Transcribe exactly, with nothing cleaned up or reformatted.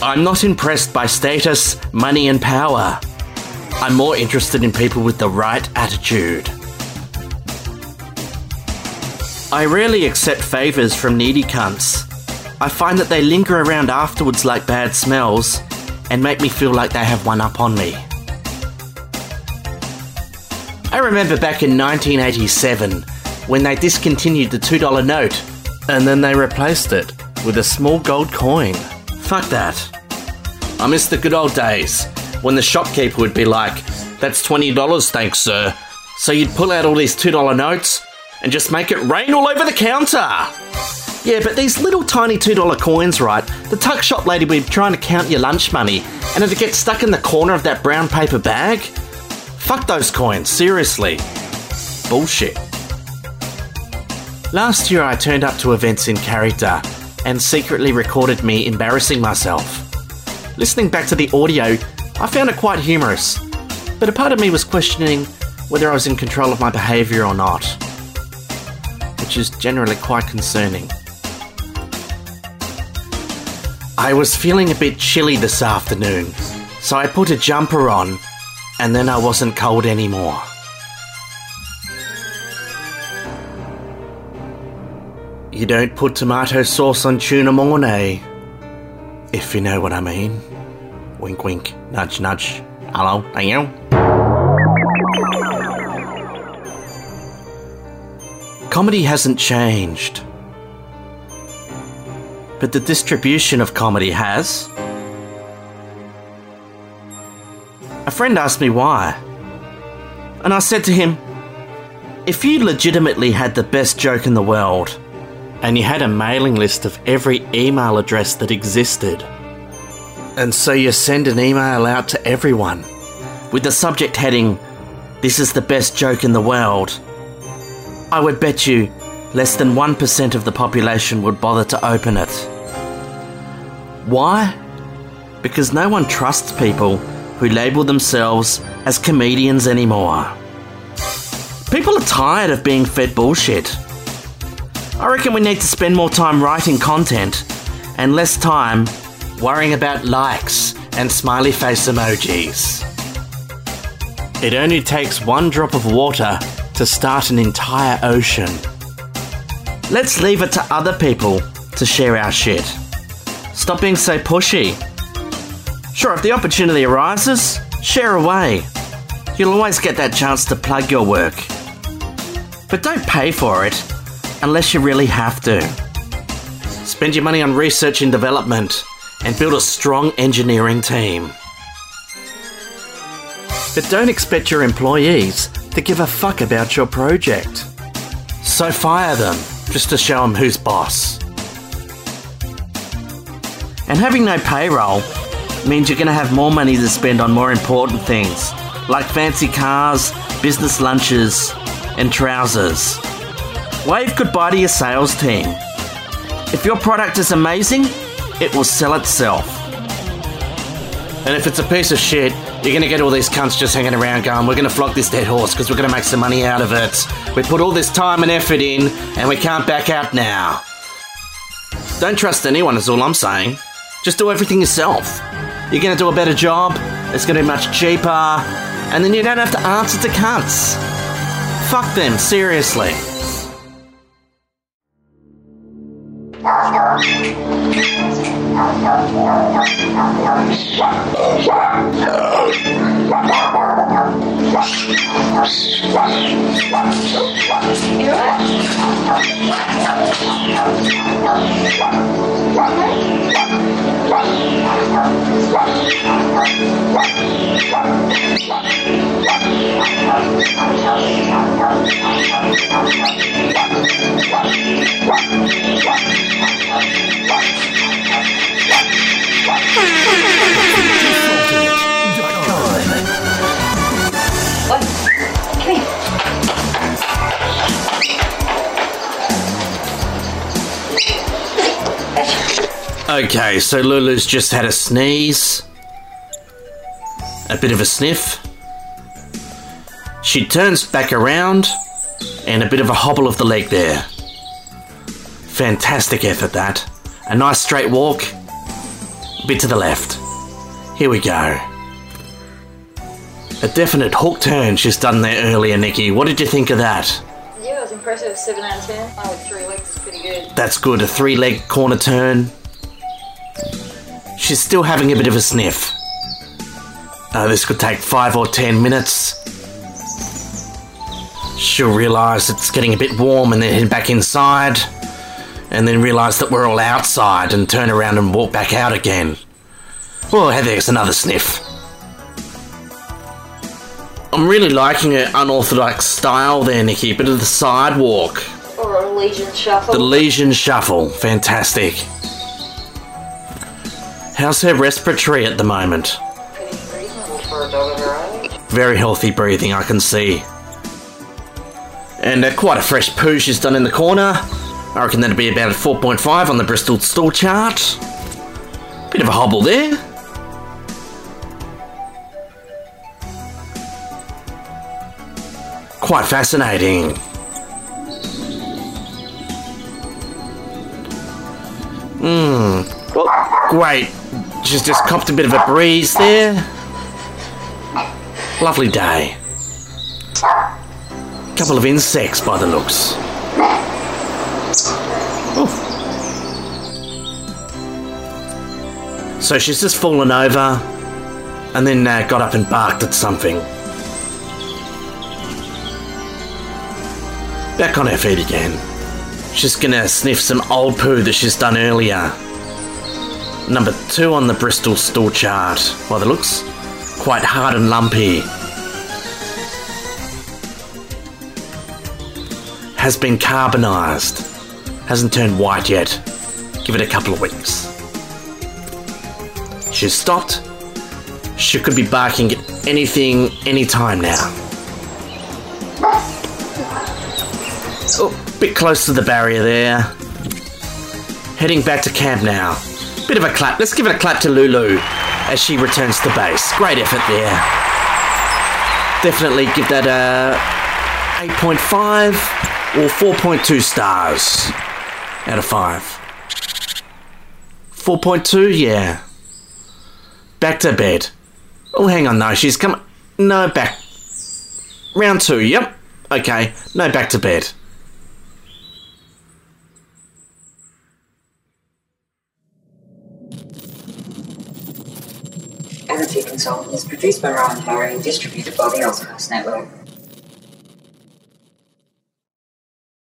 I'm not impressed by status, money and power. I'm more interested in people with the right attitude. I rarely accept favours from needy cunts. I find that they linger around afterwards like bad smells and make me feel like they have one up on me. I remember back in nineteen eighty-seven when they discontinued the two dollar note and then they replaced it with a small gold coin. Fuck that. I miss the good old days when the shopkeeper would be like, "That's twenty dollars, thanks, sir." So you'd pull out all these two dollar notes and just make it rain all over the counter. Yeah, but these little tiny two dollar coins, right? The tuck shop lady would be trying to count your lunch money and it'd get stuck in the corner of that brown paper bag. Fuck those coins, seriously. Bullshit. Last year I turned up to events in character and secretly recorded me embarrassing myself. Listening back to the audio, I found it quite humorous, but a part of me was questioning whether I was in control of my behaviour or not, which is generally quite concerning. I was feeling a bit chilly this afternoon, so I put a jumper on, and then I wasn't cold anymore. You don't put tomato sauce on tuna mornay, if you know what I mean. Wink, wink, nudge, nudge. Hello, are you? Comedy hasn't changed, but the distribution of comedy has. A friend asked me why, and I said to him, if you legitimately had the best joke in the world, and you had a mailing list of every email address that existed, and so you send an email out to everyone with the subject heading, "This is the best joke in the world," I would bet you less than one percent of the population would bother to open it. Why? Because no one trusts people who label themselves as comedians anymore. People are tired of being fed bullshit. I reckon we need to spend more time writing content and less time worrying about likes and smiley face emojis. It only takes one drop of water to start an entire ocean. Let's leave it to other people to share our shit. Stop being so pushy. Sure, if the opportunity arises, share away. You'll always get that chance to plug your work. But don't pay for it unless you really have to. Spend your money on research and development and build a strong engineering team. But don't expect your employees to give a fuck about your project. So fire them just to show them who's boss. And having no payroll means you're going to have more money to spend on more important things, like fancy cars, business lunches, and trousers. Wave goodbye to your sales team. If your product is amazing, it will sell itself. And if it's a piece of shit, you're going to get all these cunts just hanging around going, "We're going to flog this dead horse because we're going to make some money out of it. We put all this time and effort in and we can't back out now." Don't trust anyone is all I'm saying. Just do everything yourself. You're going to do a better job, it's going to be much cheaper, and then you don't have to answer to cunts. Fuck them, seriously. Okay, so Lulu's just had a sneeze, a bit of a sniff. She turns back around and a bit of a hobble of the leg there. Fantastic effort, that. A nice straight walk. bit to the left. Here we go. A definite hook turn she's done there earlier, Nikki. What did you think of that? Yeah, it was impressive. seven out of ten. Oh, three legs is pretty good. That's good. A three-leg corner turn. She's still having a bit of a sniff. Uh, this could take five or ten minutes. She'll realise it's getting a bit warm and then head back inside. And then realise that we're all outside and turn around and walk back out again. Oh, hey, there's another sniff. I'm really liking her unorthodox style there, Nikki. Bit of the sidewalk. Or a Legion shuffle. The Legion shuffle. Fantastic. How's her respiratory at the moment? Pretty reasonable for a dog of her age. Very healthy breathing, I can see. And uh, quite a fresh poo she's done in the corner. I reckon that'd be about a four point five on the Bristol stool chart. Bit of a hobble there. Quite fascinating. Mmm. Well, great. She's just copped a bit of a breeze there. Lovely day. Couple of insects by the looks. Oh. So she's just fallen over and then uh, got up and barked at something. Back on her feet again. She's gonna sniff some old poo that she's done earlier. Number two on the Bristol stool chart. By the looks, quite hard and lumpy. Has been carbonised. Hasn't turned white yet. Give it a couple of weeks. She's stopped. She could be barking at anything, anytime now. Oh, bit close to the barrier there. Heading back to camp now. Bit of a clap. Let's give it a clap to Lou Lou as she returns to base. Great effort there. Definitely give that a eight point five or four point two stars out of five. four point two, yeah. Back to bed. Oh, hang on, no, she's come. No, back. Round two, yep. Okay, no, back to bed. Energy Consultant is produced by Ryan Harry and distributed by the Alta Network.